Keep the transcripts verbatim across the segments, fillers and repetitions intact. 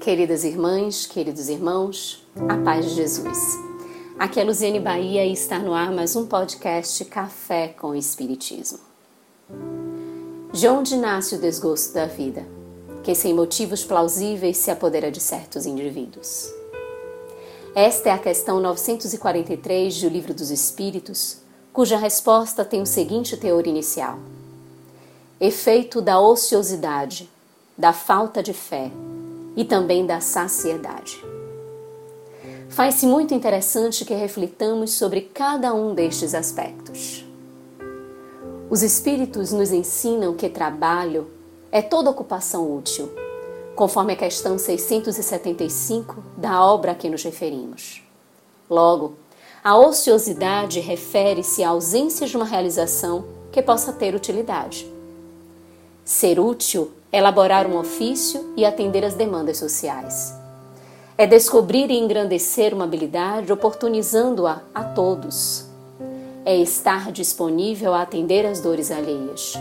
Queridas irmãs, queridos irmãos, a paz de Jesus. Aqui é Luziane Bahia e está no ar mais um podcast Café com o Espiritismo. De onde nasce o desgosto da vida, que sem motivos plausíveis se apodera de certos indivíduos? Esta é a questão novecentos e quarenta e três de O Livro dos Espíritos, cuja resposta tem o seguinte teor inicial: efeito da ociosidade, da falta de fé e também da saciedade. Faz-se muito interessante que reflitamos sobre cada um destes aspectos. Os Espíritos nos ensinam que trabalho é toda ocupação útil, conforme a questão seiscentos e setenta e cinco da obra a que nos referimos. Logo, a ociosidade refere-se à ausência de uma realização que possa ter utilidade. Ser útil é elaborar um ofício e atender às demandas sociais. É descobrir e engrandecer uma habilidade, oportunizando-a a todos. É estar disponível a atender às dores alheias.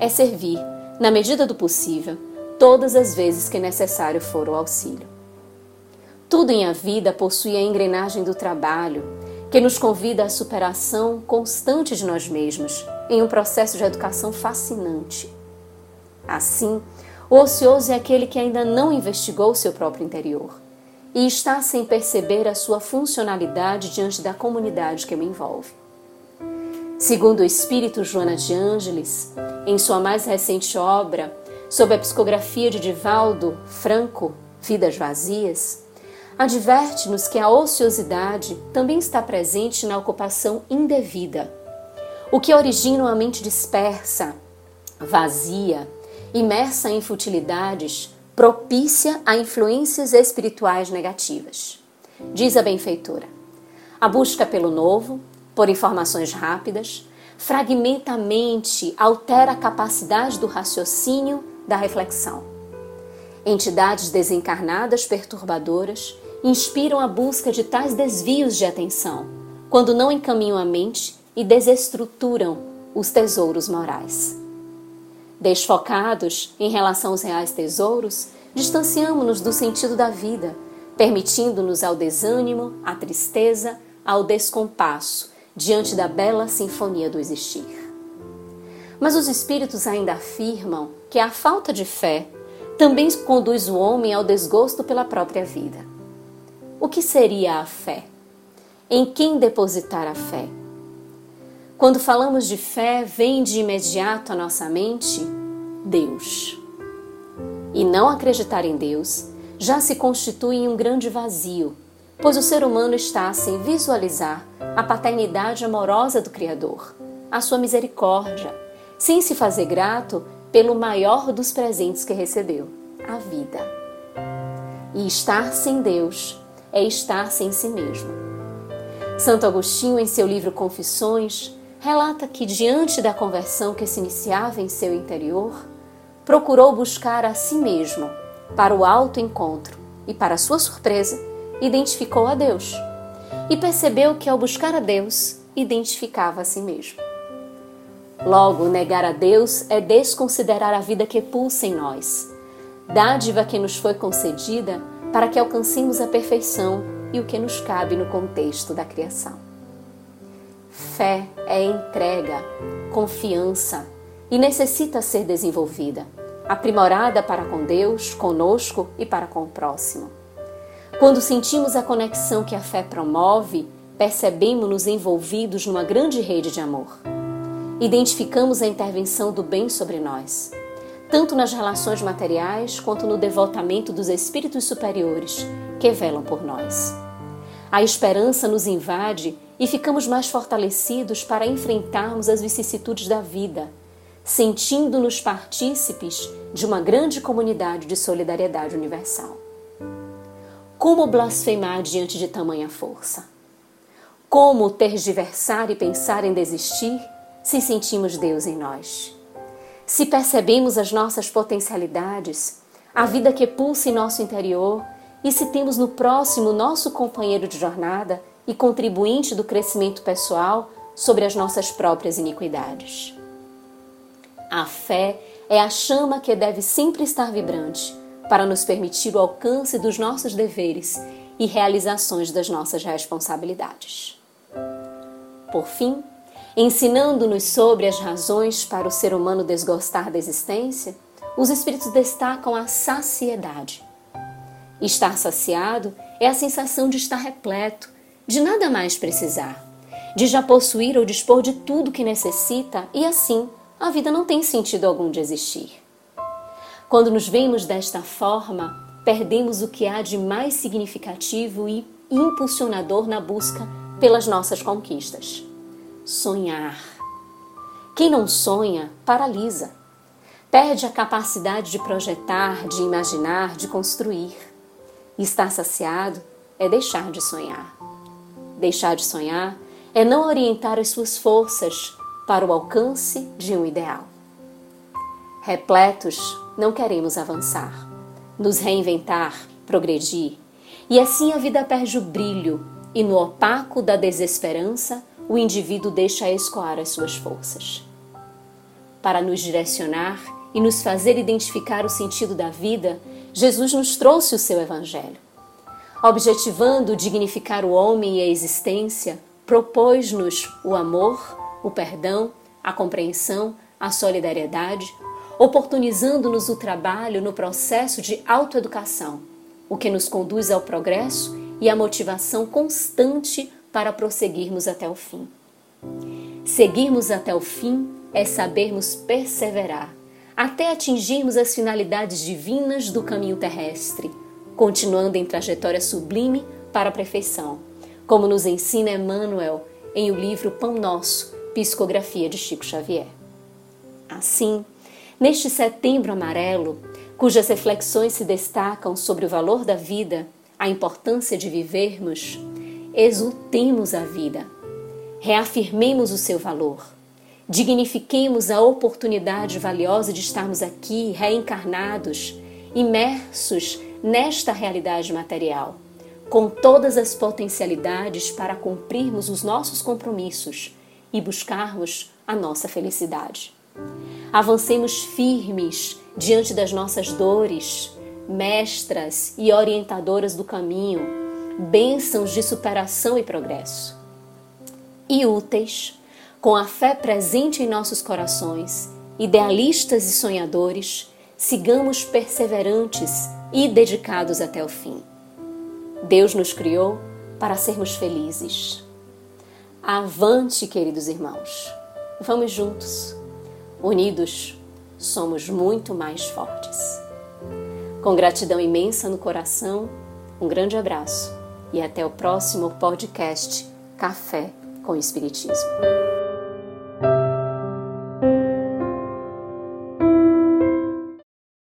É servir, na medida do possível, todas as vezes que necessário for o auxílio. Tudo em a vida possui a engrenagem do trabalho, que nos convida à superação constante de nós mesmos, em um processo de educação fascinante. Assim, o ocioso é aquele que ainda não investigou seu próprio interior e está sem perceber a sua funcionalidade diante da comunidade que o envolve. Segundo o espírito Joana de Ângelis, em sua mais recente obra, sob a psicografia de Divaldo Franco, Vidas Vazias, adverte-nos que a ociosidade também está presente na ocupação indevida, o que origina uma mente dispersa, vazia, imersa em futilidades, propícia a influências espirituais negativas. Diz a benfeitora: a busca pelo novo, por informações rápidas, fragmenta a mente, altera a capacidade do raciocínio, da reflexão. Entidades desencarnadas perturbadoras inspiram a busca de tais desvios de atenção, quando não encaminham a mente e desestruturam os tesouros morais. Desfocados em relação aos reais tesouros, distanciamo-nos do sentido da vida, permitindo-nos ao desânimo, à tristeza, ao descompasso, diante da bela sinfonia do existir. Mas os espíritos ainda afirmam que a falta de fé também conduz o homem ao desgosto pela própria vida. O que seria a fé? Em quem depositar a fé? Quando falamos de fé, vem de imediato à nossa mente Deus. E não acreditar em Deus já se constitui um grande vazio, pois o ser humano está sem visualizar a paternidade amorosa do Criador, a sua misericórdia, sem se fazer grato pelo maior dos presentes que recebeu, a vida. E estar sem Deus é estar sem si mesmo. Santo Agostinho, em seu livro Confissões, relata que, diante da conversão que se iniciava em seu interior, procurou buscar a si mesmo para o alto encontro e, para sua surpresa, identificou a Deus e percebeu que, ao buscar a Deus, identificava a si mesmo. Logo, negar a Deus é desconsiderar a vida que pulsa em nós, dádiva que nos foi concedida para que alcancemos a perfeição e o que nos cabe no contexto da criação. Fé é entrega, confiança e necessita ser desenvolvida, aprimorada para com Deus, conosco e para com o próximo. Quando sentimos a conexão que a fé promove, percebemos-nos envolvidos numa grande rede de amor. Identificamos a intervenção do bem sobre nós, tanto nas relações materiais quanto no devotamento dos espíritos superiores que velam por nós. A esperança nos invade e ficamos mais fortalecidos para enfrentarmos as vicissitudes da vida, sentindo-nos partícipes de uma grande comunidade de solidariedade universal. Como blasfemar diante de tamanha força? Como tergiversar e pensar em desistir se sentimos Deus em nós? Se percebemos as nossas potencialidades, a vida que pulsa em nosso interior e se temos no próximo nosso companheiro de jornada e contribuinte do crescimento pessoal sobre as nossas próprias iniquidades. A fé é a chama que deve sempre estar vibrante, para nos permitir o alcance dos nossos deveres e realizações das nossas responsabilidades. Por fim, ensinando-nos sobre as razões para o ser humano desgostar da existência, os Espíritos destacam a saciedade. Estar saciado é a sensação de estar repleto, de nada mais precisar, de já possuir ou dispor de tudo que necessita e, assim, a vida não tem sentido algum de existir. Quando nos vemos desta forma, perdemos o que há de mais significativo e impulsionador na busca pelas nossas conquistas. Sonhar. Quem não sonha, paralisa. Perde a capacidade de projetar, de imaginar, de construir. Estar saciado é deixar de sonhar. Deixar de sonhar é não orientar as suas forças para o alcance de um ideal. Repletos, não queremos avançar, nos reinventar, progredir, e assim a vida perde o brilho e no opaco da desesperança o indivíduo deixa escoar as suas forças. Para nos direcionar e nos fazer identificar o sentido da vida, Jesus nos trouxe o seu Evangelho. Objetivando dignificar o homem e a existência, propôs-nos o amor, o perdão, a compreensão, a solidariedade, oportunizando-nos o trabalho no processo de autoeducação, o que nos conduz ao progresso e à motivação constante para prosseguirmos até o fim. Seguirmos até o fim é sabermos perseverar, até atingirmos as finalidades divinas do caminho terrestre, continuando em trajetória sublime para a perfeição, como nos ensina Emmanuel em O Livro Pão Nosso, Psicografia de Chico Xavier. Assim, neste setembro amarelo, cujas reflexões se destacam sobre o valor da vida, a importância de vivermos, exultemos a vida, reafirmemos o seu valor, dignifiquemos a oportunidade valiosa de estarmos aqui reencarnados, imersos nesta realidade material, com todas as potencialidades para cumprirmos os nossos compromissos e buscarmos a nossa felicidade. Avancemos firmes diante das nossas dores, mestras e orientadoras do caminho, bênçãos de superação e progresso. E úteis, com a fé presente em nossos corações, idealistas e sonhadores, sigamos perseverantes e dedicados até o fim. Deus nos criou para sermos felizes. Avante, queridos irmãos. Vamos juntos. Unidos, somos muito mais fortes. Com gratidão imensa no coração, um grande abraço e até o próximo podcast Café com o Espiritismo.